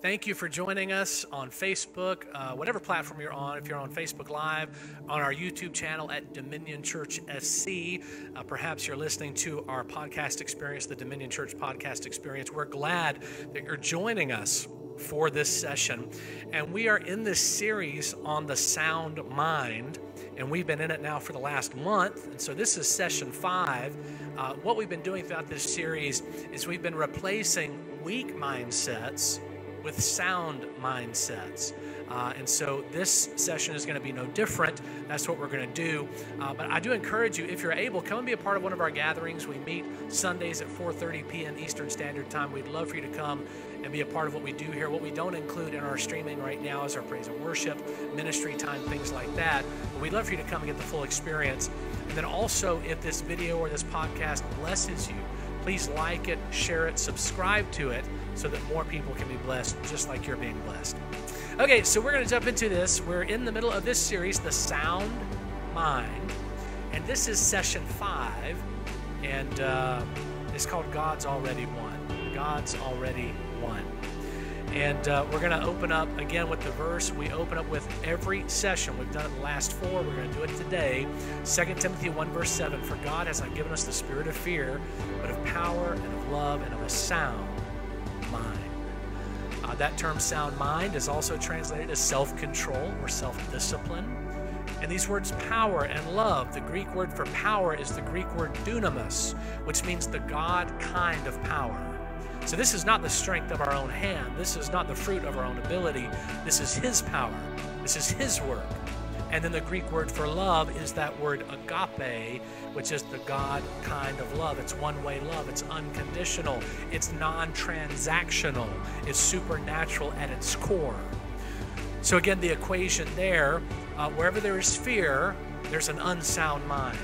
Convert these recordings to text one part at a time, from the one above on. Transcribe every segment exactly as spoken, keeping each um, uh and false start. Thank you for joining us on Facebook, uh, whatever platform you're on. If you're on Facebook Live, on our YouTube channel at Dominion Church S C, uh, perhaps you're listening to our podcast experience, the Dominion Church podcast experience. We're glad that you're joining us for this session. And we are in this series on the sound mind, and we've been in it now for the last month. And so this is session five. Uh, what we've been doing throughout this series is we've been replacing weak mindsets with sound mindsets. Uh, and so this session is going to be no different. That's what we're going to do. Uh, but I do encourage you, if you're able, come and be a part of one of our gatherings. We meet Sundays at four thirty p.m. Eastern Standard Time. We'd love for you to come and be a part of what we do here. What we don't include in our streaming right now is our praise and worship, ministry time, things like that. But we'd love for you to come and get the full experience. And then also, if this video or this podcast blesses you, please like it, share it, subscribe to it, so that more people can be blessed, just like you're being blessed. Okay, so we're going to jump into this. We're in the middle of this series, The Sound Mind, and this is session five, and uh, it's called God's Already Won. God's Already Won. And uh, we're going to open up again with the verse we open up with every session. We've done it the last four. We're going to do it today. Second Timothy one, verse seven, "For God has not given us the spirit of fear, but of power and of love and of a sound mind." Uh, that term sound mind is also translated as self-control or self-discipline. And these words power and love, the Greek word for power is the Greek word dunamis, which means the God kind of power. So this is not the strength of our own hand. This is not the fruit of our own ability. This is his power. This is his work. And then the Greek word for love is that word agape, which is the God kind of love. It's one-way love. It's unconditional. It's non-transactional. It's supernatural at its core. So again, the equation there, uh, wherever there is fear, there's an unsound mind.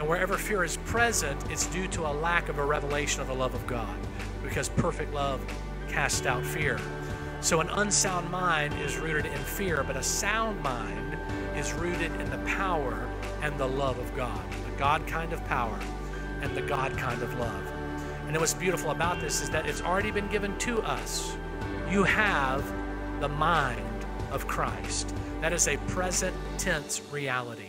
And wherever fear is present, it's due to a lack of a revelation of the love of God, because perfect love casts out fear. So an unsound mind is rooted in fear, but a sound mind is rooted in the power and the love of God, the God kind of power and the God kind of love. And what's beautiful about this is that it's already been given to us. You have the mind of Christ. That is a present tense reality.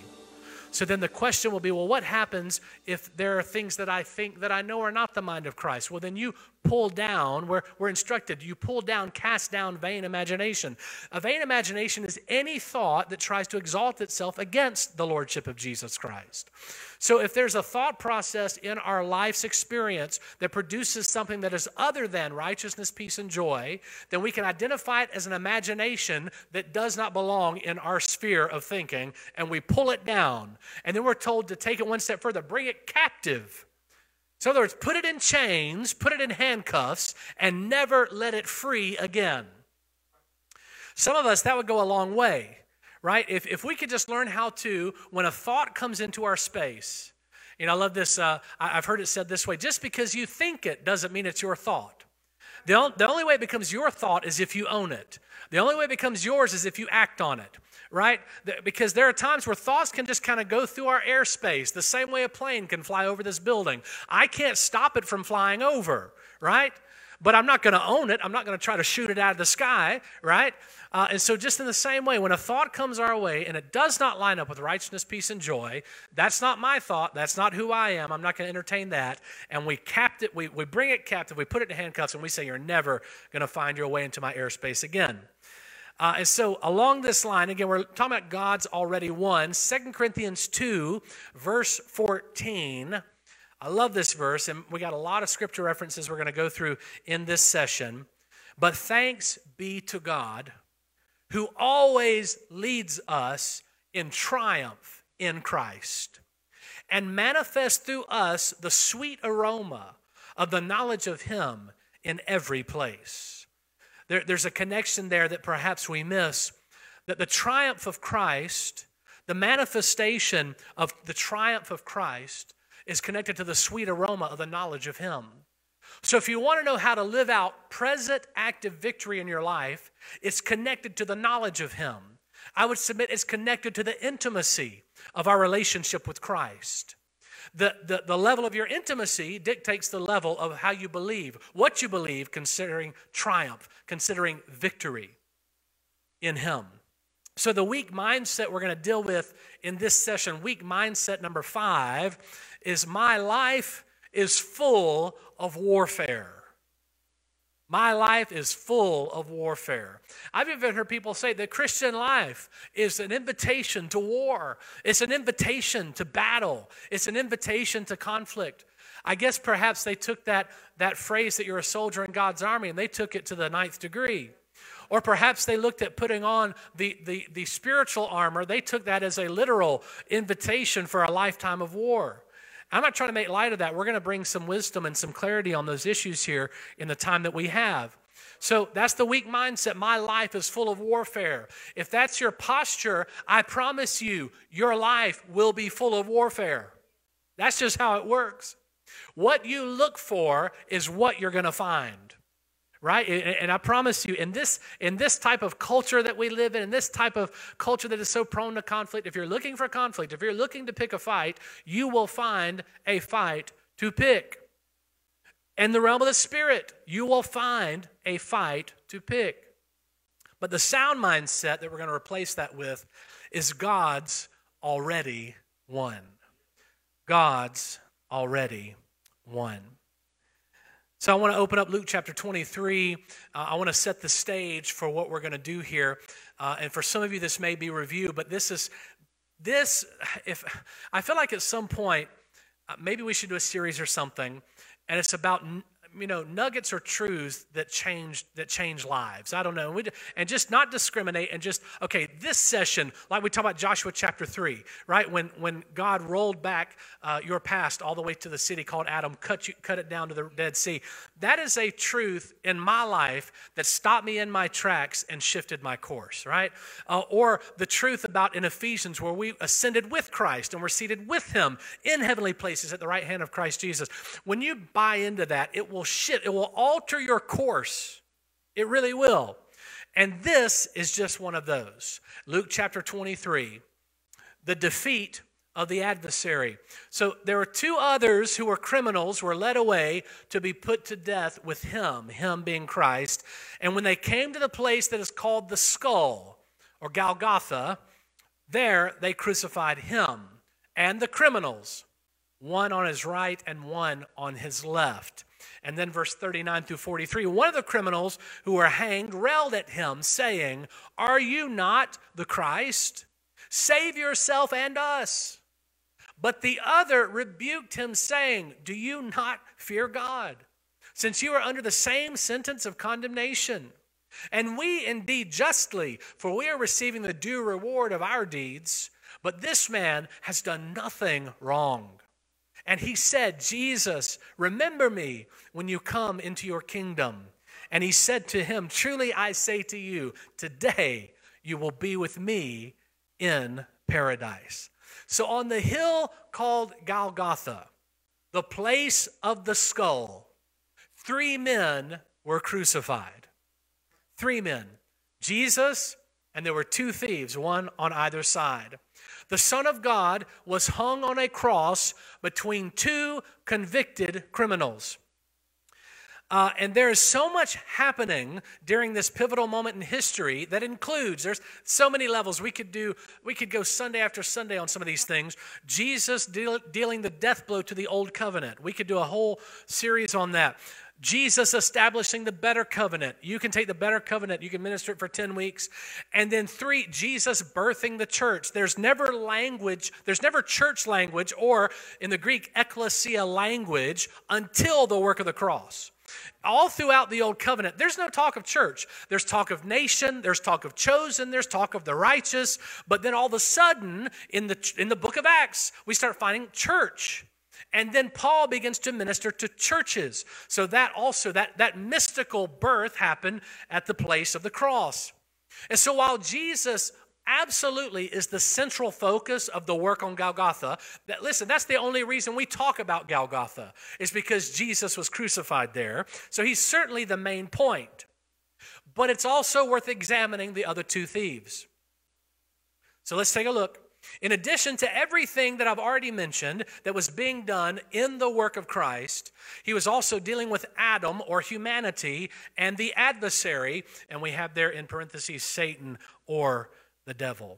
So then the question will be, well, what happens if there are things that I think that I know are not the mind of Christ? Well, then you pull down, we're, we're instructed, you pull down, cast down vain imagination. A vain imagination is any thought that tries to exalt itself against the lordship of Jesus Christ. So if there's a thought process in our life's experience that produces something that is other than righteousness, peace, and joy, then we can identify it as an imagination that does not belong in our sphere of thinking, and we pull it down. And then we're told to take it one step further, bring it captive. So in other words, put it in chains, put it in handcuffs, and never let it free again. Some of us, that would go a long way, right? If, if we could just learn how to, when a thought comes into our space, you know, I love this, uh, I've heard it said this way, just because you think it doesn't mean it's your thought. The, the only way it becomes your thought is if you own it. The only way it becomes yours is if you act on it, right? Because there are times where thoughts can just kind of go through our airspace, the same way a plane can fly over this building. I can't stop it from flying over, right? But I'm not going to own it. I'm not going to try to shoot it out of the sky, right? Uh, and so just in the same way, when a thought comes our way and it does not line up with righteousness, peace, and joy, that's not my thought. That's not who I am. I'm not going to entertain that. And we capt it. We, we bring it captive. We put it in handcuffs, and we say, you're never going to find your way into my airspace again. Uh, and so along this line, again, we're talking about God's already won. Second Corinthians two, verse fourteen. I love this verse, and we got a lot of scripture references we're going to go through in this session. But thanks be to God, who always leads us in triumph in Christ, and manifests through us the sweet aroma of the knowledge of him in every place. There, there's a connection there that perhaps we miss, that the triumph of Christ, the manifestation of the triumph of Christ, is connected to the sweet aroma of the knowledge of him. So if you want to know how to live out present active victory in your life, it's connected to the knowledge of him. I would submit it's connected to the intimacy of our relationship with Christ. The, the, the level of your intimacy dictates the level of how you believe, what you believe, considering triumph, considering victory in Him. So the weak mindset we're going to deal with in this session, weak mindset number five, is my life is full of warfare. My life is full of warfare. I've even heard people say the Christian life is an invitation to war. It's an invitation to battle. It's an invitation to conflict. I guess perhaps they took that, that phrase that you're a soldier in God's army and they took it to the ninth degree. Or perhaps they looked at putting on the, the, the spiritual armor. They took that as a literal invitation for a lifetime of war. I'm not trying to make light of that. We're going to bring some wisdom and some clarity on those issues here in the time that we have. So that's the weak mindset. My life is full of warfare. If that's your posture, I promise you, your life will be full of warfare. That's just how it works. What you look for is what you're going to find. Right? And I promise you, in this in this type of culture that we live in, in this type of culture that is so prone to conflict, if you're looking for conflict, if you're looking to pick a fight, you will find a fight to pick. In the realm of the Spirit, you will find a fight to pick. But the sound mindset that we're going to replace that with is God's already won. God's already won. So I want to open up Luke chapter twenty-three. Uh, I want to set the stage for what we're going to do here. Uh, and for some of you, this may be review, but this is, this, if I feel like at some point, uh, maybe we should do a series or something, and it's about, you know, nuggets or truths that change, that change lives. I don't know. And, we, and just not discriminate and just, okay, this session, like we talk about Joshua chapter three, right? When when God rolled back uh, your past all the way to the city called Adam, cut you, cut it down to the Dead Sea. That is a truth in my life that stopped me in my tracks and shifted my course, right? Uh, or the truth about in Ephesians where we ascended with Christ and we're seated with Him in heavenly places at the right hand of Christ Jesus. When you buy into that, it will shift. It will alter your course. It really will. And this is just one of those. Luke chapter twenty-three, the defeat of the adversary. So there were two others who were criminals, were led away to be put to death with him, him being Christ. And when they came to the place that is called the skull, or Golgotha, there they crucified him and the criminals, one on his right and one on his left. And then verse thirty-nine through forty-three, one of the criminals who were hanged railed at him, saying, "Are you not the Christ? Save yourself and us." But the other rebuked him, saying, "Do you not fear God, since you are under the same sentence of condemnation? And we indeed justly, for we are receiving the due reward of our deeds, but this man has done nothing wrong." And he said, "Jesus, remember me when you come into your kingdom." And he said to him, "Truly I say to you, today you will be with me in paradise." So on the hill called Golgotha, the place of the skull, three men were crucified. Three men. Jesus, and there were two thieves, one on either side. The Son of God was hung on a cross between two convicted criminals. Uh, and there is so much happening during this pivotal moment in history that includes, there's so many levels. We could do, we could go Sunday after Sunday on some of these things. Jesus deal, dealing the death blow to the old covenant. We could do a whole series on that. Jesus establishing the better covenant. You can take the better covenant. You can minister it for ten weeks. And then three, Jesus birthing the church. There's never language, there's never church language, or in the Greek, ecclesia language, until the work of the cross. All throughout the old covenant, there's no talk of church. There's talk of nation. There's talk of chosen. There's talk of the righteous. But then all of a sudden, in the, in the book of Acts, we start finding church. And then Paul begins to minister to churches. So that also, that, that mystical birth happened at the place of the cross. And so while Jesus absolutely is the central focus of the work on Golgotha, that, listen, that's the only reason we talk about Golgotha, is because Jesus was crucified there. So he's certainly the main point. But it's also worth examining the other two thieves. So let's take a look. In addition to everything that I've already mentioned that was being done in the work of Christ, he was also dealing with Adam, or humanity, and the adversary, and we have there in parentheses Satan, or the devil.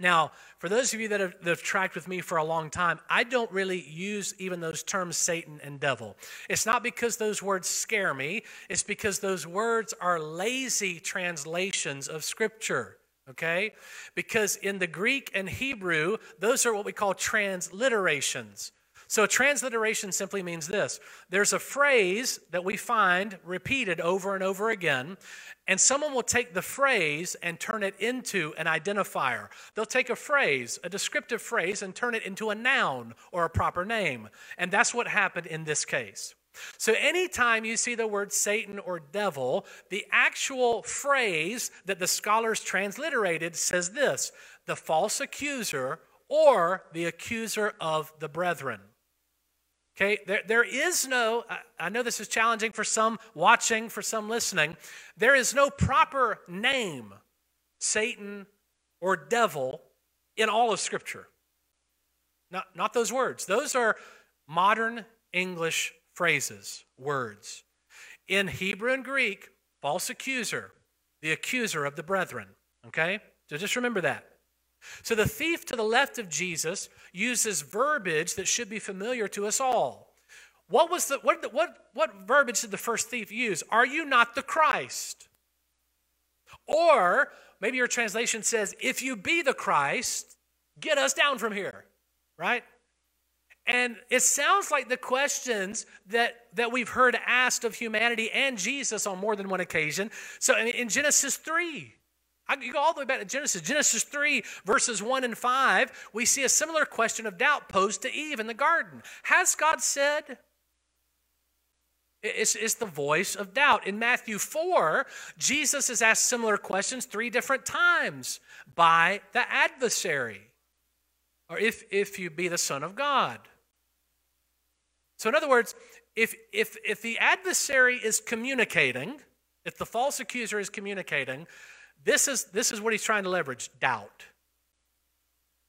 Now, for those of you that have, that have tracked with me for a long time, I don't really use even those terms Satan and devil. It's not because those words scare me. It's because those words are lazy translations of Scripture, okay? Because in the Greek and Hebrew, those are what we call transliterations. So a transliteration simply means this. There's a phrase that we find repeated over and over again, and someone will take the phrase and turn it into an identifier. They'll take a phrase, a descriptive phrase, and turn it into a noun or a proper name. And that's what happened in this case. So anytime you see the word Satan or devil, the actual phrase that the scholars transliterated says this: the false accuser, or the accuser of the brethren. Okay, there, there is no, I know this is challenging for some watching, for some listening, there is no proper name, Satan or devil, in all of Scripture. Not, not those words. Those are modern English phrases, words. In Hebrew and Greek, false accuser, the accuser of the brethren. Okay, so just remember that. So the thief to the left of Jesus uses verbiage that should be familiar to us all. What was the what what what verbiage did the first thief use? Are you not the Christ? Or maybe your translation says, if you be the Christ, get us down from here, right? And it sounds like the questions that, that we've heard asked of humanity and Jesus on more than one occasion. So in Genesis three, I, you go all the way back to Genesis. Genesis three, verses one and five, we see a similar question of doubt posed to Eve in the garden. Has God said? It's, it's the voice of doubt. In Matthew four, Jesus is asked similar questions three different times by the adversary, or if, if you be the Son of God. So in other words, if, if, if the adversary is communicating, if the false accuser is communicating, This is, this is what he's trying to leverage, doubt.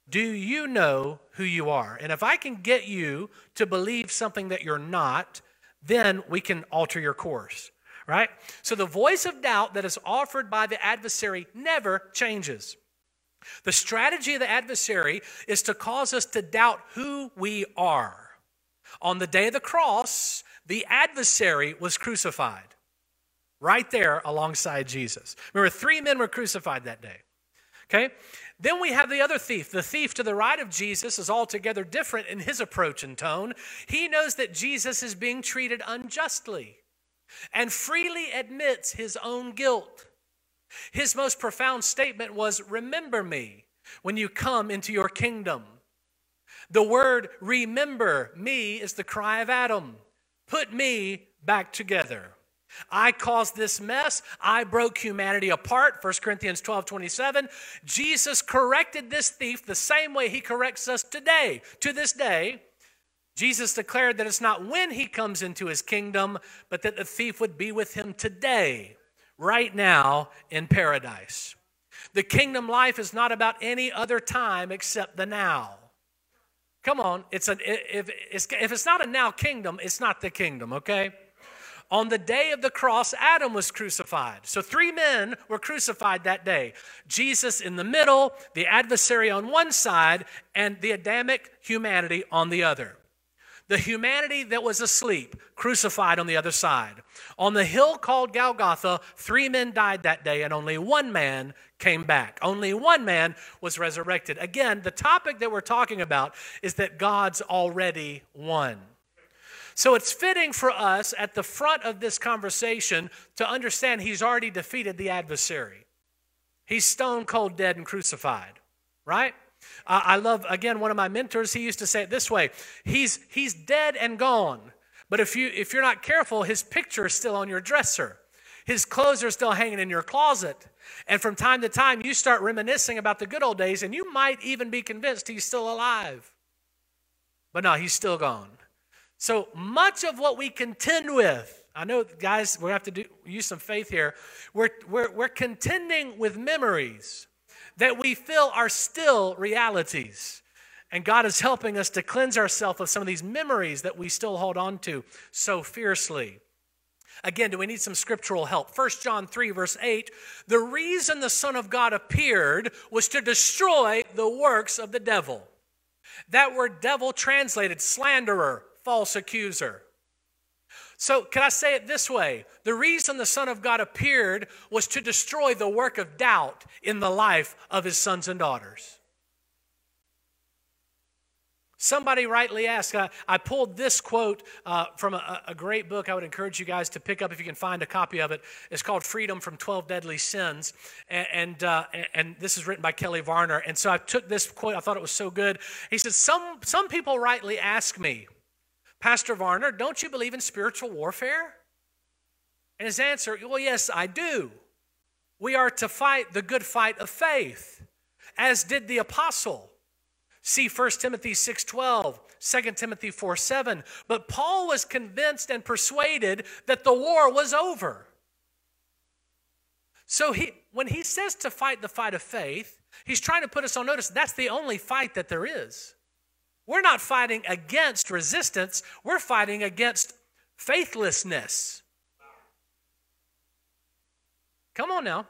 Do you know who you are? And if I can get you to believe something that you're not, then we can alter your course, right? So the voice of doubt that is offered by the adversary never changes. The strategy of the adversary is to cause us to doubt who we are. On the day of the cross, the adversary was crucified. Right there alongside Jesus. Remember, three men were crucified that day. Okay? Then we have the other thief. The thief to the right of Jesus is altogether different in his approach and tone. He knows that Jesus is being treated unjustly and freely admits his own guilt. His most profound statement was, "Remember me when you come into your kingdom." The word "remember me" is the cry of Adam. Put me back together. I caused this mess. I broke humanity apart, First Corinthians twelve, twenty-seven. Jesus corrected this thief the same way he corrects us today. To this day, Jesus declared that it's not when he comes into his kingdom, but that the thief would be with him today, right now in paradise. The kingdom life is not about any other time except the now. Come on, it's an, if, it's, if it's not a now kingdom, it's not the kingdom, okay? On the day of the cross, Adam was crucified. So three men were crucified that day. Jesus in the middle, the adversary on one side, and the Adamic humanity on the other. The humanity that was asleep, crucified on the other side. On the hill called Golgotha, three men died that day, and only one man came back. Only one man was resurrected. Again, the topic that we're talking about is that God's already won. So it's fitting for us at the front of this conversation to understand he's already defeated the adversary. He's stone cold dead and crucified, right? Uh, I love, again, one of my mentors, he used to say it this way. He's, he's dead and gone, but if, you, if you're not careful, his picture is still on your dresser. His clothes are still hanging in your closet. And from time to time, you start reminiscing about the good old days, and you might even be convinced he's still alive. But no, he's still gone. So much of what we contend with, I know, guys, we're going to have to do, use some faith here. We're, we're, we're contending with memories that we feel are still realities. And God is helping us to cleanse ourselves of some of these memories that we still hold on to so fiercely. Again, do we need some scriptural help? First John three, verse eight, the reason the Son of God appeared was to destroy the works of the devil. That word devil translated slanderer, false accuser. So can I say it this way? The reason the Son of God appeared was to destroy the work of doubt in the life of his sons and daughters. Somebody rightly asked, I, I pulled this quote uh, from a, a great book I would encourage you guys to pick up if you can find a copy of it. It's called Freedom from Twelve Deadly Sins, and, and, uh, and this is written by Kelly Varner. And so I took this quote, I thought it was so good. He said, some, some people rightly ask me, Pastor Varner, don't you believe in spiritual warfare? And his answer, well, yes, I do. We are to fight the good fight of faith, as did the apostle. See First Timothy six twelve, Second Timothy four seven. But Paul was convinced and persuaded that the war was over. So he, when he says to fight the fight of faith, he's trying to put us on notice. That's the only fight that there is. We're not fighting against resistance. We're fighting against faithlessness. Come on now.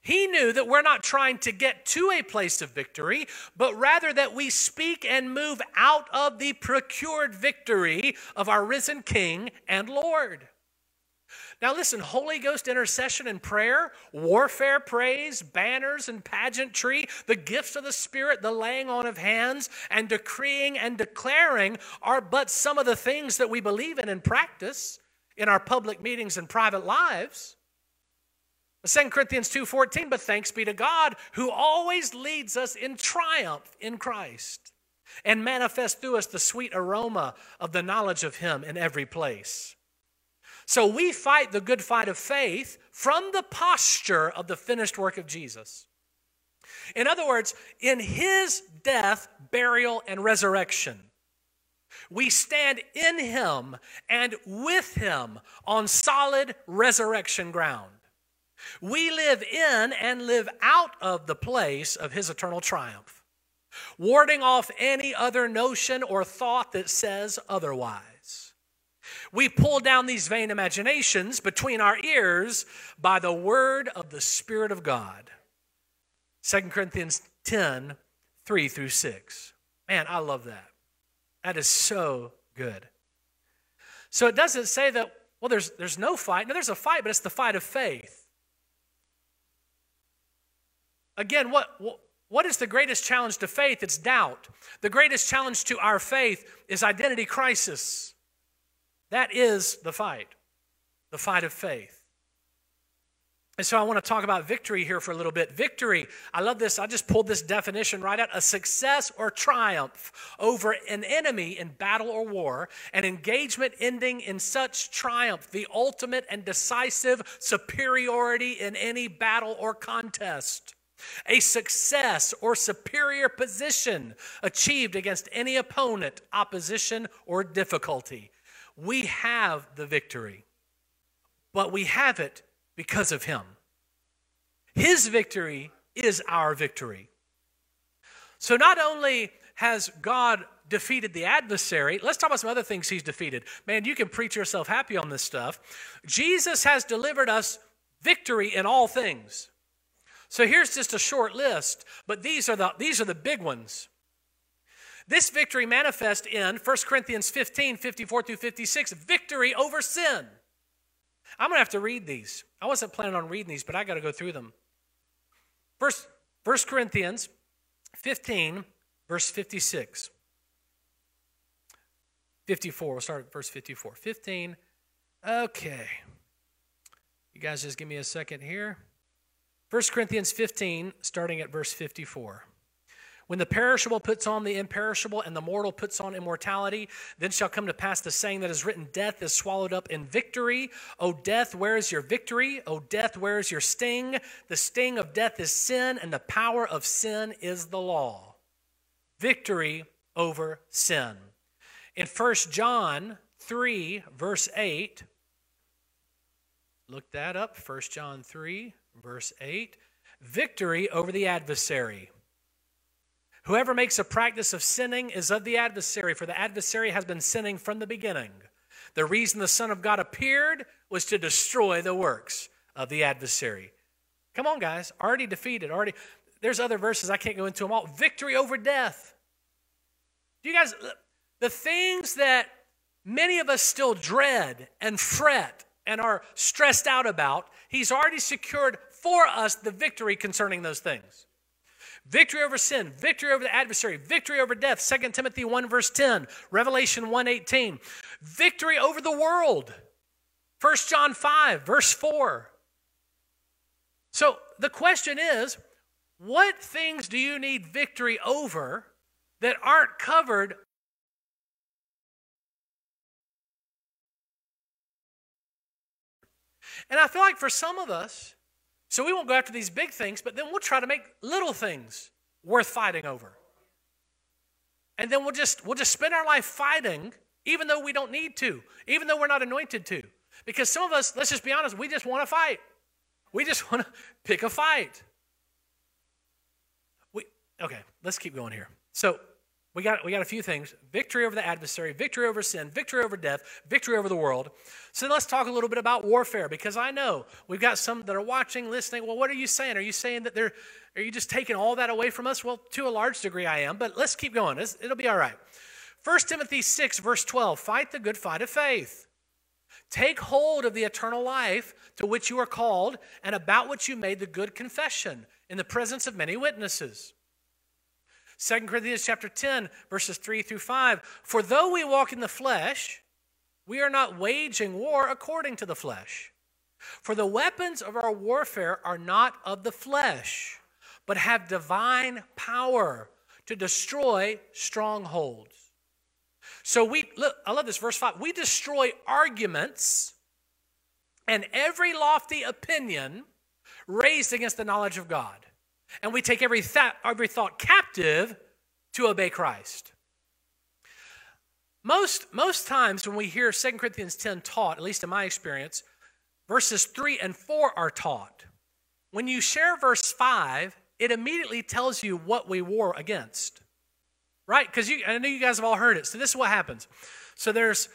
He knew that we're not trying to get to a place of victory, but rather that we speak and move out of the procured victory of our risen King and Lord. Now listen, Holy Ghost intercession and prayer, warfare praise, banners and pageantry, the gifts of the Spirit, the laying on of hands, and decreeing and declaring are but some of the things that we believe in and practice in our public meetings and private lives. Second Corinthians two fourteen, but thanks be to God who always leads us in triumph in Christ and manifests through us the sweet aroma of the knowledge of him in every place. So we fight the good fight of faith from the posture of the finished work of Jesus. In other words, in his death, burial, and resurrection, we stand in him and with him on solid resurrection ground. We live in and live out of the place of his eternal triumph, warding off any other notion or thought that says otherwise. We pull down these vain imaginations between our ears by the word of the Spirit of God. Second Corinthians ten, three through six. Man, I love that. That is so good. So it doesn't say that, well, there's, there's no fight. No, there's a fight, but it's the fight of faith. Again, what, what is the greatest challenge to faith? It's doubt. The greatest challenge to our faith is identity crisis. That is the fight, the fight of faith. And so I want to talk about victory here for a little bit. Victory, I love this. I just pulled this definition right out. A success or triumph over an enemy in battle or war, an engagement ending in such triumph, the ultimate and decisive superiority in any battle or contest. A success or superior position achieved against any opponent, opposition, or difficulty. We have the victory, but we have it because of him. His victory is our victory. So not only has God defeated the adversary, let's talk about some other things he's defeated. Man, you can preach yourself happy on this stuff. Jesus has delivered us victory in all things. So here's just a short list, but these are the, these are the big ones. This victory manifests in First Corinthians fifteen, fifty-four through fifty-six, victory over sin. I'm going to have to read these. I wasn't planning on reading these, but I got to go through them. First, First Corinthians fifteen, verse fifty-six. fifty-four, we'll start at verse fifty-four. fifteen, okay. You guys just give me a second here. First Corinthians fifteen, starting at verse fifty-four. When the perishable puts on the imperishable and the mortal puts on immortality, then shall come to pass the saying that is written, death is swallowed up in victory. O death, where is your victory? O death, where is your sting? The sting of death is sin, and the power of sin is the law. Victory over sin. In First John three, verse eight, look that up, First John three, verse eight, victory over the adversary. Whoever makes a practice of sinning is of the adversary, for the adversary has been sinning from the beginning. The reason the Son of God appeared was to destroy the works of the adversary. Come on, guys. Already defeated. Already. There's other verses. I can't go into them all. Victory over death. Do you guys, the things that many of us still dread and fret and are stressed out about, he's already secured for us the victory concerning those things. Victory over sin, victory over the adversary, victory over death, Second Timothy one verse ten, Revelation one eighteen. Victory over the world, First John five verse four. So the question is, what things do you need victory over that aren't covered? And I feel like for some of us, so we won't go after these big things, but then we'll try to make little things worth fighting over. And then we'll just, we'll just spend our life fighting, even though we don't need to, even though we're not anointed to. Because some of us, let's just be honest, we just want to fight. We just want to pick a fight. We, okay, let's keep going here. So we got, we got a few things. Victory over the adversary, victory over sin, victory over death, victory over the world. So let's talk a little bit about warfare, because I know we've got some that are watching, listening. Well, what are you saying? Are you saying that they're, are you just taking all that away from us? Well, to a large degree I am, but let's keep going. It's, it'll be all right. First Timothy six verse twelve, fight the good fight of faith. Take hold of the eternal life to which you are called and about which you made the good confession in the presence of many witnesses. Second Corinthians chapter ten, verses three through five. For though we walk in the flesh, we are not waging war according to the flesh. For the weapons of our warfare are not of the flesh, but have divine power to destroy strongholds. So we, look, I love this, verse five. We destroy arguments and every lofty opinion raised against the knowledge of God. And we take every, th- every thought captive to obey Christ. Most, most times when we hear Second Corinthians ten taught, at least in my experience, verses three and four are taught. When you share verse five, it immediately tells you what we war against. Right? Because I know you guys have all heard it. So this is what happens. So there's,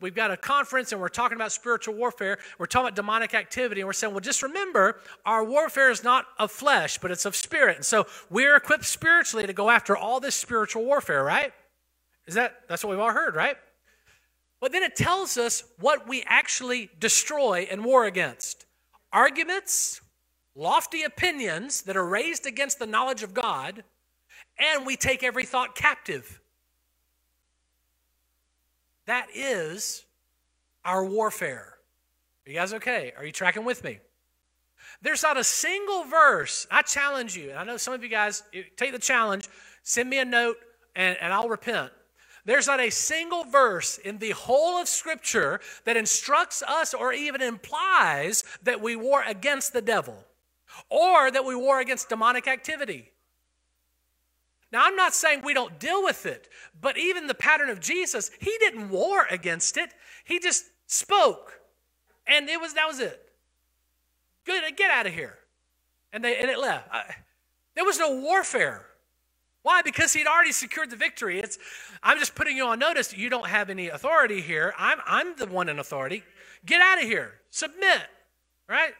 we've got a conference and we're talking about spiritual warfare. We're talking about demonic activity. And we're saying, well, just remember, our warfare is not of flesh, but it's of spirit. And so we're equipped spiritually to go after all this spiritual warfare, right? Is that, that's what we've all heard, right? But then it tells us what we actually destroy and war against. Arguments, lofty opinions that are raised against the knowledge of God, and we take every thought captive. That is our warfare. Are you guys okay? Are you tracking with me? There's not a single verse. I challenge you, and I know some of you guys, take the challenge, send me a note, and, and I'll repent. There's not a single verse in the whole of Scripture that instructs us or even implies that we war against the devil or that we war against demonic activity. Now, I'm not saying we don't deal with it, but even the pattern of Jesus, he didn't war against it. He just spoke, and it was that was it. Good, get out of here. And, they, and it left. I, there was no warfare. Why? Because he'd already secured the victory. It's, I'm just putting you on notice. You don't have any authority here. I'm, I'm the one in authority. Get out of here. Submit, right?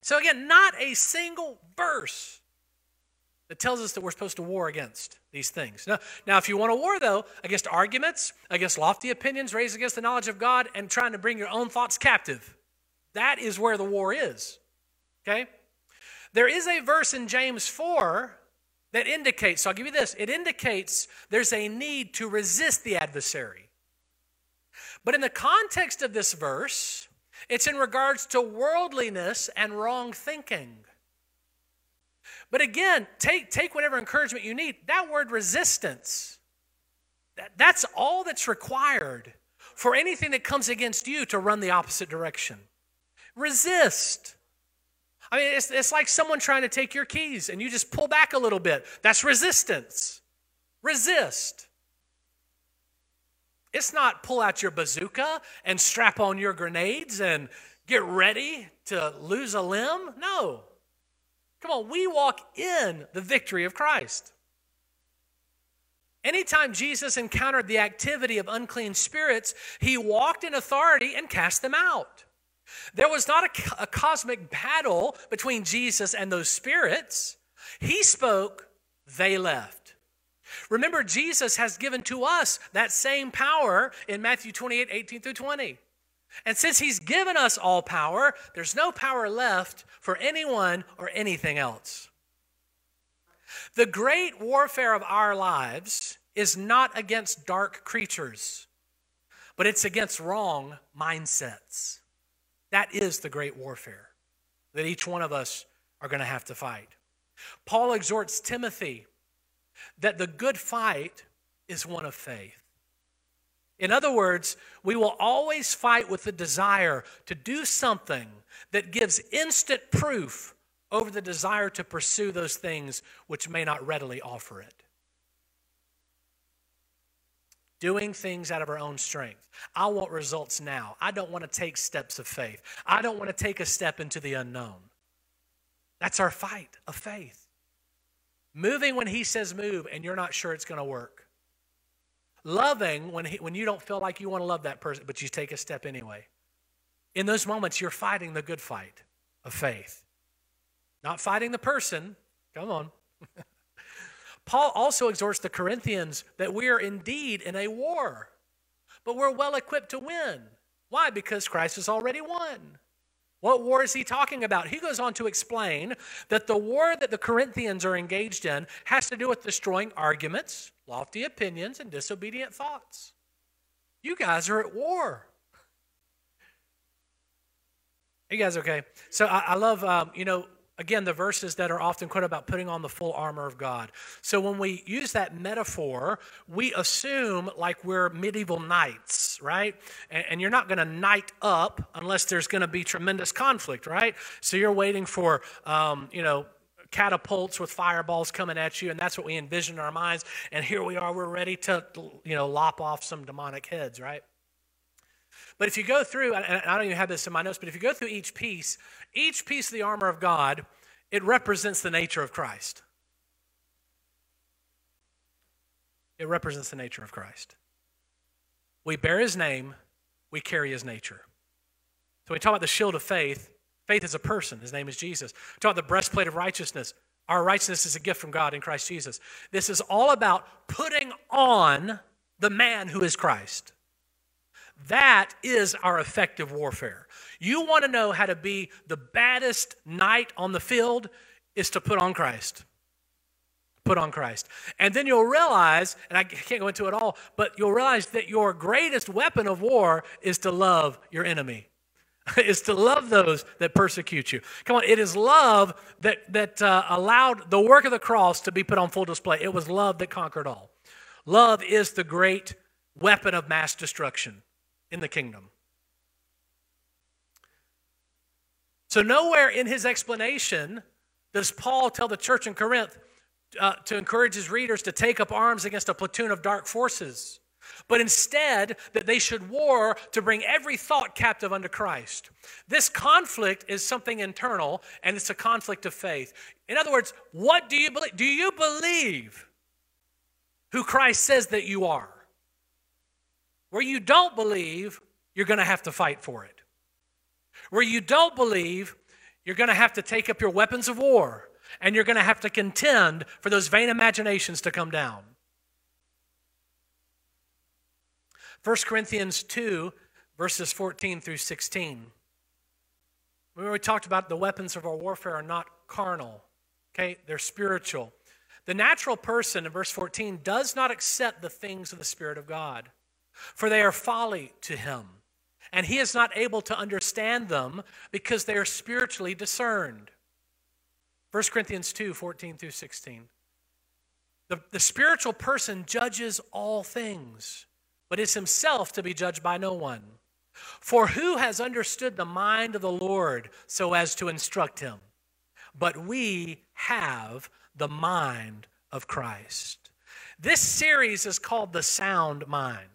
So again, not a single verse that tells us that we're supposed to war against these things. Now, now, if you want to war, though, against arguments, against lofty opinions raised against the knowledge of God and trying to bring your own thoughts captive, that is where the war is, okay? There is a verse in James four that indicates, so I'll give you this, it indicates there's a need to resist the adversary. But in the context of this verse, it's in regards to worldliness and wrong thinking. But again, take, take whatever encouragement you need. That word resistance, that, that's all that's required for anything that comes against you to run the opposite direction. Resist. I mean, it's, it's like someone trying to take your keys and you just pull back a little bit. That's resistance. Resist. It's not pull out your bazooka and strap on your grenades and get ready to lose a limb. No. Come on, we walk in the victory of Christ. Anytime Jesus encountered the activity of unclean spirits, he walked in authority and cast them out. There was not a, a cosmic battle between Jesus and those spirits. He spoke, they left. Remember, Jesus has given to us that same power in Matthew twenty-eight, eighteen through twenty. And since he's given us all power, there's no power left for anyone or anything else. The great warfare of our lives is not against dark creatures, but it's against wrong mindsets. That is the great warfare that each one of us are going to have to fight. Paul exhorts Timothy that the good fight is one of faith. In other words, we will always fight with the desire to do something that gives instant proof over the desire to pursue those things which may not readily offer it. Doing things out of our own strength. I want results now. I don't want to take steps of faith. I don't want to take a step into the unknown. That's our fight of faith. Moving when he says move and you're not sure it's going to work. Loving when he, when you don't feel like you want to love that person, but you take a step anyway. In those moments, you're fighting the good fight of faith. Not fighting the person. Come on. Paul also exhorts the Corinthians that we are indeed in a war, but we're well equipped to win. Why? Because Christ has already won. What war is he talking about? He goes on to explain that the war that the Corinthians are engaged in has to do with destroying arguments, lofty opinions, and disobedient thoughts. You guys are at war. You guys okay? So I, I love, um, you know, again, the verses that are often quoted about putting on the full armor of God. So when we use that metaphor, we assume like we're medieval knights, right? And, and you're not going to knight up unless there's going to be tremendous conflict, right? So you're waiting for, um, you know, catapults with fireballs coming at you, and that's what we envision in our minds. And here we are, we're ready to, you know, lop off some demonic heads, right? But if you go through, and I don't even have this in my notes, but if you go through each piece, each piece of the armor of God, it represents the nature of Christ. It represents the nature of Christ. We bear his name, we carry his nature. So we talk about the shield of faith. Faith is a person. His name is Jesus. We talk about the breastplate of righteousness. Our righteousness is a gift from God in Christ Jesus. This is all about putting on the man who is Christ. That is our effective warfare. You want to know how to be the baddest knight on the field is to put on Christ. Put on Christ. And then you'll realize, and I can't go into it all, but you'll realize that your greatest weapon of war is to love your enemy, is to love those that persecute you. Come on, it is love that, that uh, allowed the work of the cross to be put on full display. It was love that conquered all. Love is the great weapon of mass destruction in the kingdom. So nowhere in his explanation does Paul tell the church in Corinth uh, to encourage his readers to take up arms against a platoon of dark forces, but instead that they should war to bring every thought captive unto Christ. This conflict is something internal, and it's a conflict of faith. In other words, what do you believe? Do you believe who Christ says that you are? Where you don't believe, you're going to have to fight for it. Where you don't believe, you're going to have to take up your weapons of war, and you're going to have to contend for those vain imaginations to come down. First Corinthians two, verses fourteen through sixteen. Remember we talked about the weapons of our warfare are not carnal, okay? They're spiritual. The natural person, in verse fourteen, does not accept the things of the Spirit of God, for they are folly to him, and he is not able to understand them because they are spiritually discerned. First Corinthians two, fourteen through sixteen. The, the spiritual person judges all things, but is himself to be judged by no one. For who has understood the mind of the Lord so as to instruct him? But we have the mind of Christ. This series is called The Sound Mind.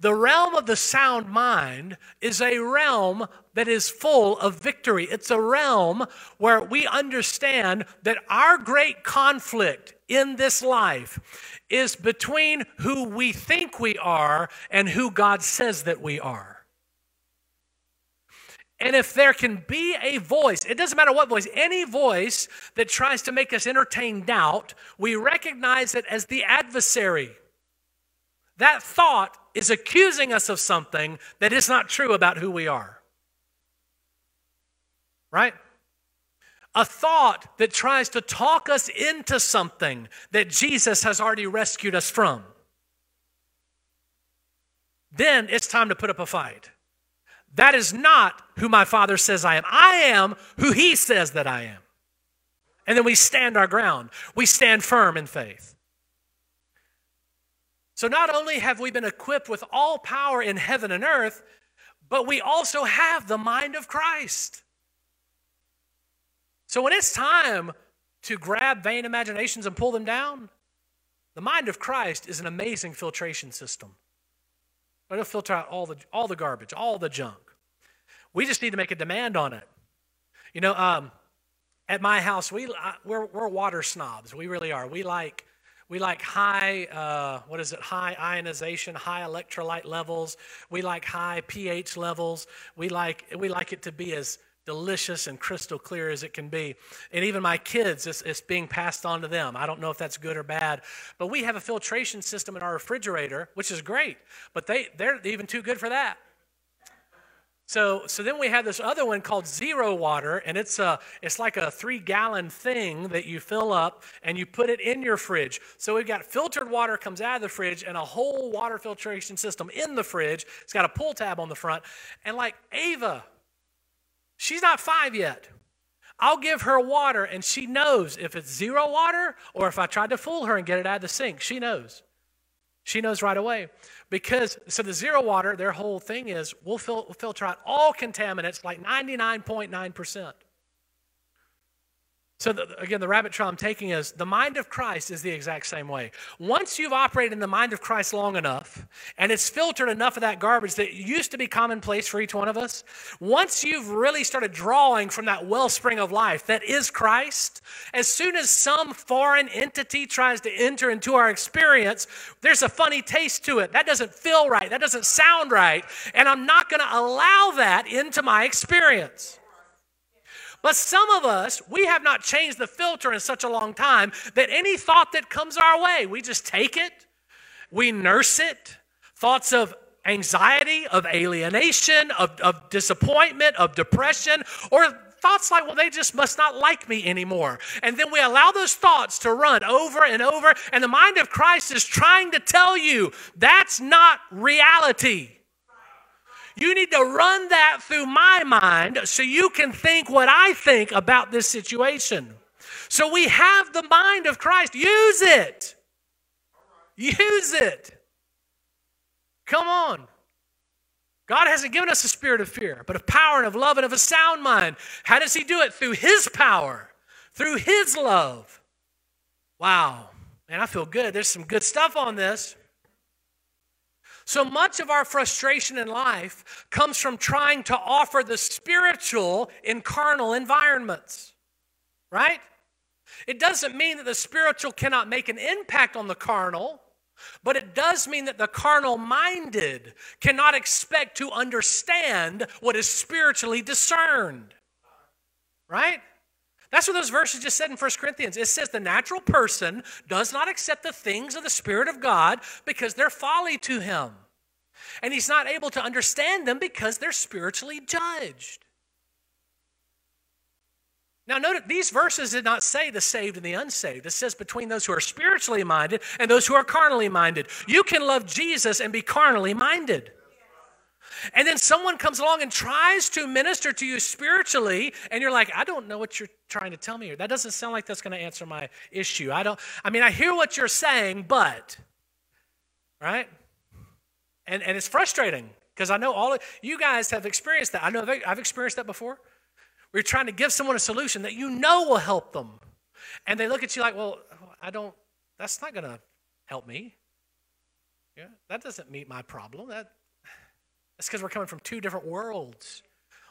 The realm of the sound mind is a realm that is full of victory. It's a realm where we understand that our great conflict in this life is between who we think we are and who God says that we are. And if there can be a voice, it doesn't matter what voice, any voice that tries to make us entertain doubt, we recognize it as the adversary. That thought is accusing us of something that is not true about who we are. Right? A thought that tries to talk us into something that Jesus has already rescued us from. Then it's time to put up a fight. That is not who my Father says I am. I am who He says that I am. And then we stand our ground. We stand firm in faith. So not only have we been equipped with all power in heaven and earth, but we also have the mind of Christ. So when it's time to grab vain imaginations and pull them down, the mind of Christ is an amazing filtration system. It'll filter out all the all the garbage, all the junk. We just need to make a demand on it. You know, um, at my house, we I, we're we're water snobs. We really are. We like we like high uh, what is it? High ionization, high electrolyte levels. We like high pH levels. We like we like it to be as delicious and crystal clear as it can be. And even my kids, it's, it's being passed on to them. I don't know if that's good or bad, but we have a filtration system in our refrigerator, which is great, but they, they're even too good for that. So so then we have this other one called Zero Water, and it's a, it's like a three-gallon thing that you fill up and you put it in your fridge. So we've got filtered water comes out of the fridge and a whole water filtration system in the fridge. It's got a pull tab on the front. And like Ava, she's not five yet. I'll give her water, and she knows if it's zero water or if I tried to fool her and get it out of the sink. She knows. She knows right away. Because, so the zero water, their whole thing is, we'll, fil- we'll filter out all contaminants, like ninety-nine point nine percent. So, the, again, the rabbit trail I'm taking is, the mind of Christ is the exact same way. Once you've operated in the mind of Christ long enough, and it's filtered enough of that garbage that used to be commonplace for each one of us, once you've really started drawing from that wellspring of life that is Christ, as soon as some foreign entity tries to enter into our experience, there's a funny taste to it. That doesn't feel right. That doesn't sound right. And I'm not going to allow that into my experience. But some of us, we have not changed the filter in such a long time that any thought that comes our way, we just take it, we nurse it. Thoughts of anxiety, of alienation, of, of disappointment, of depression, or thoughts like, well, they just must not like me anymore. And then we allow those thoughts to run over and over, and the mind of Christ is trying to tell you that's not reality. You need to run that through my mind so you can think what I think about this situation. So we have the mind of Christ. Use it. Use it. Come on. God hasn't given us a spirit of fear, but of power and of love and of a sound mind. How does He do it? Through His power, through His love. Wow. Man, I feel good. There's some good stuff on this. So much of our frustration in life comes from trying to offer the spiritual in carnal environments, right? It doesn't mean that the spiritual cannot make an impact on the carnal, but it does mean that the carnal-minded cannot expect to understand what is spiritually discerned, right? That's what those verses just said in First Corinthians. It says the natural person does not accept the things of the Spirit of God because they're folly to him. And he's not able to understand them because they're spiritually judged. Now, note these verses did not say the saved and the unsaved. It says between those who are spiritually minded and those who are carnally minded. You can love Jesus and be carnally minded. And then someone comes along and tries to minister to you spiritually, and you're like, I don't know what you're trying to tell me here. That doesn't sound like that's going to answer my issue. I don't, I mean, I hear what you're saying, but, right? And and it's frustrating because I know all of you guys have experienced that. I know I've experienced that before. We're trying to give someone a solution that you know will help them. And they look at you like, well, I don't, that's not going to help me. Yeah, that doesn't meet my problem. That, that's because we're coming from two different worlds.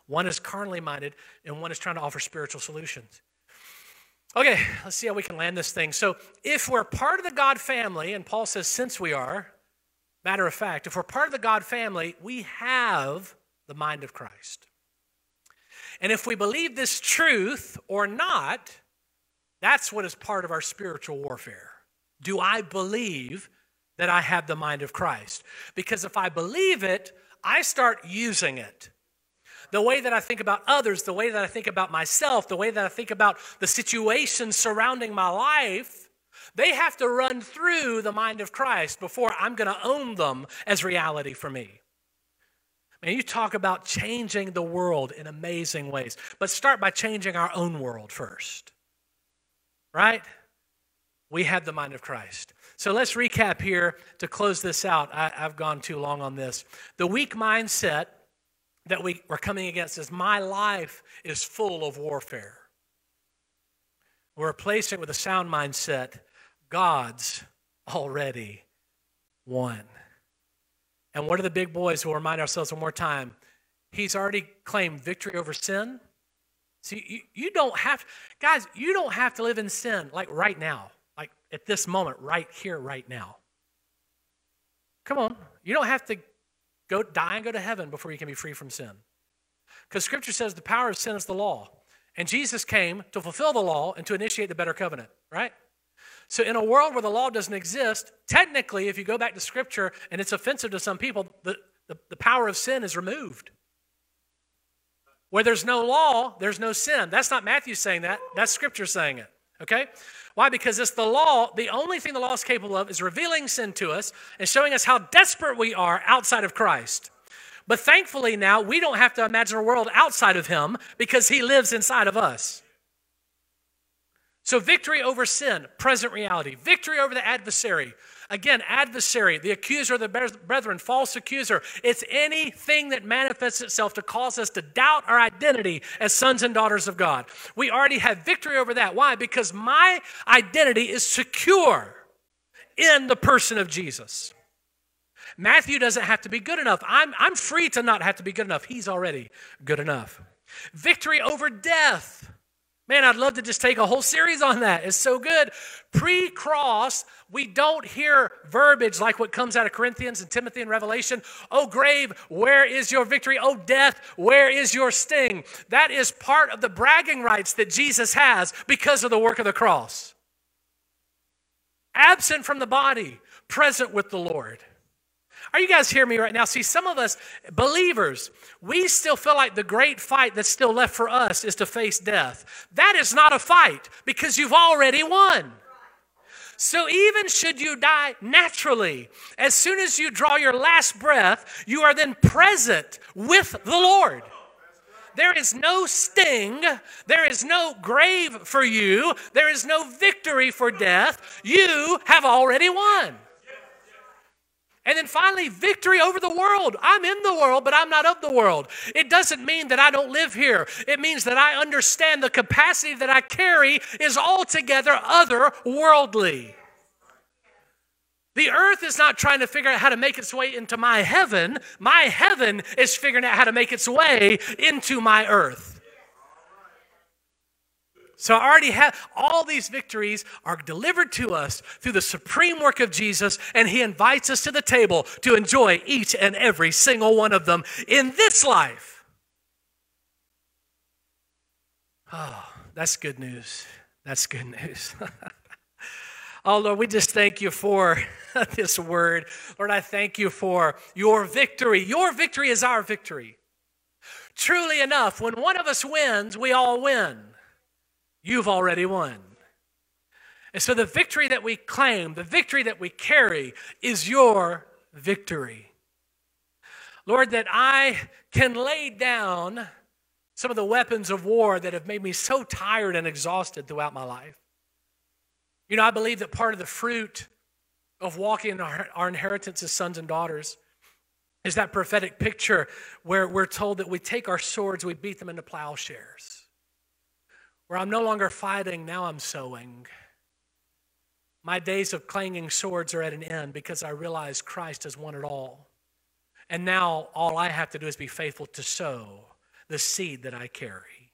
One is carnally minded, and one is trying to offer spiritual solutions. Okay, let's see how we can land this thing. So if we're part of the God family, and Paul says since we are, matter of fact, if we're part of the God family, we have the mind of Christ. And if we believe this truth or not, that's what is part of our spiritual warfare. Do I believe that I have the mind of Christ? Because if I believe it, I start using it. The way that I think about others, the way that I think about myself, the way that I think about the situations surrounding my life, they have to run through the mind of Christ before I'm going to own them as reality for me. Man, you talk about changing the world in amazing ways, but start by changing our own world first, right? We have the mind of Christ. So let's recap here to close this out. I, I've gone too long on this. The weak mindset that we are coming against is my life is full of warfare. We're replacing it with a sound mindset. God's already won. And what are the big boys? We'll remind ourselves one more time. He's already claimed victory over sin. See, you, you don't have, guys, you don't have to live in sin like right now, like at this moment, right here, right now. Come on. You don't have to go die and go to heaven before you can be free from sin. Because Scripture says the power of sin is the law. And Jesus came to fulfill the law and to initiate the better covenant, right? So in a world where the law doesn't exist, technically, if you go back to Scripture and it's offensive to some people, the, the, the power of sin is removed. Where there's no law, there's no sin. That's not Matthew saying that. That's Scripture saying it, okay? Why? Because it's the law. The only thing the law is capable of is revealing sin to us and showing us how desperate we are outside of Christ. But thankfully now, we don't have to imagine a world outside of him because he lives inside of us. So victory over sin, present reality. Victory over the adversary. Again, adversary, the accuser of the brethren, false accuser. It's anything that manifests itself to cause us to doubt our identity as sons and daughters of God. We already have victory over that. Why? Because my identity is secure in the person of Jesus. Matthew doesn't have to be good enough. I'm, I'm free to not have to be good enough. He's already good enough. Victory over death. Man, I'd love to just take a whole series on that. It's so good. Pre-cross, we don't hear verbiage like what comes out of Corinthians and Timothy and Revelation. Oh, grave, where is your victory? Oh, death, where is your sting? That is part of the bragging rights that Jesus has because of the work of the cross. Absent from the body, present with the Lord. Are you guys hearing me right now? See, some of us believers, we still feel like the great fight that's still left for us is to face death. That is not a fight because you've already won. So even should you die naturally, as soon as you draw your last breath, you are then present with the Lord. There is no sting. There is no grave for you. There is no victory for death. You have already won. And then finally, victory over the world. I'm in the world, but I'm not of the world. It doesn't mean that I don't live here. It means that I understand the capacity that I carry is altogether otherworldly. The earth is not trying to figure out how to make its way into my heaven. My heaven is figuring out how to make its way into my earth. So I already have, all these victories are delivered to us through the supreme work of Jesus, and he invites us to the table to enjoy each and every single one of them in this life. Oh, that's good news. That's good news. Oh, Lord, we just thank you for this word. Lord, I thank you for your victory. Your victory is our victory. Truly enough, when one of us wins, we all win. You've already won. And so the victory that we claim, the victory that we carry is your victory. Lord, that I can lay down some of the weapons of war that have made me so tired and exhausted throughout my life. You know, I believe that part of the fruit of walking in our, our inheritance as sons and daughters is that prophetic picture where we're told that we take our swords, we beat them into plowshares. Where I'm no longer fighting, now I'm sowing. My days of clanging swords are at an end because I realize Christ has won it all. And now all I have to do is be faithful to sow the seed that I carry.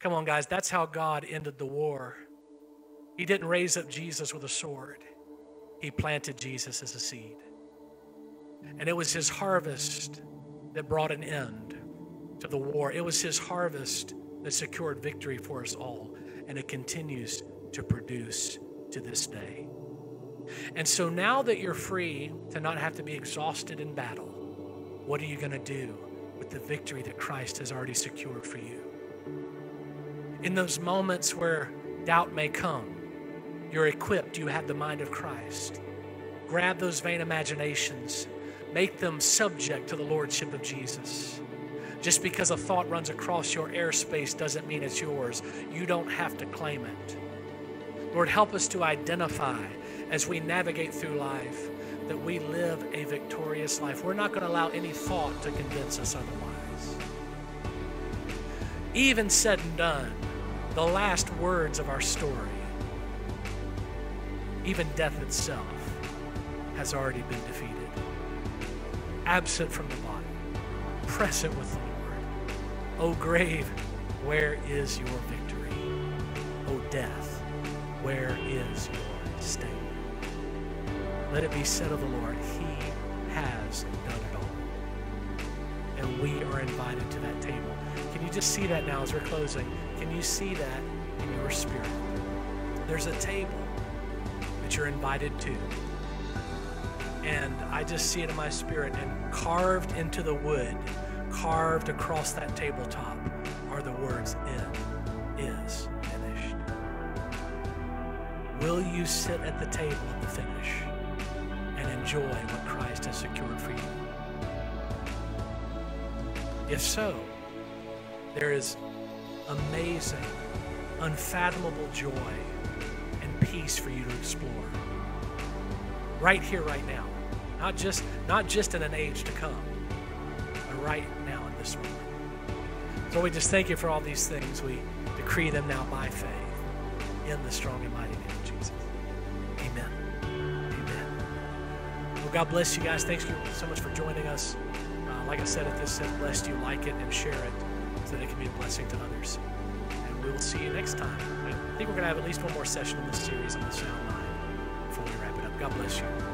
Come on, guys, that's how God ended the war. He didn't raise up Jesus with a sword. He planted Jesus as a seed. And it was his harvest that brought an end to the war. It was his harvest that secured victory for us all. And it continues to produce to this day. And so now that you're free to not have to be exhausted in battle, what are you going to do with the victory that Christ has already secured for you? In those moments where doubt may come, you're equipped, you have the mind of Christ. Grab those vain imaginations, make them subject to the lordship of Jesus. Just because a thought runs across your airspace doesn't mean it's yours. You don't have to claim it. Lord, help us to identify as we navigate through life that we live a victorious life. We're not going to allow any thought to convince us otherwise. Even said and done, the last words of our story, even death itself has already been defeated. Absent from the body, present with the Lord. O grave, where is your victory? O death, where is your sting? Let it be said of the Lord, he has done it all. And we are invited to that table. Can you just see that now as we're closing? Can you see that in your spirit? There's a table that you're invited to. And I just see it in my spirit. And carved into the wood, carved across that tabletop are the words, it is finished. Will you sit at the table at the finish and enjoy what Christ has secured for you? If so, there is amazing, unfathomable joy and peace for you to explore right here, right now. Not just, not just in an age to come, but right now in this moment. So we just thank you for all these things. We decree them now by faith in the strong and mighty name of Jesus. Amen. Amen. Well, God bless you guys. Thanks so much for joining us. Uh, like I said, if this has blessed you, like it and share it, so that it can be a blessing to others. And we will see you next time. I think we're going to have at least one more session in this series on the sound line before we wrap it up. God bless you.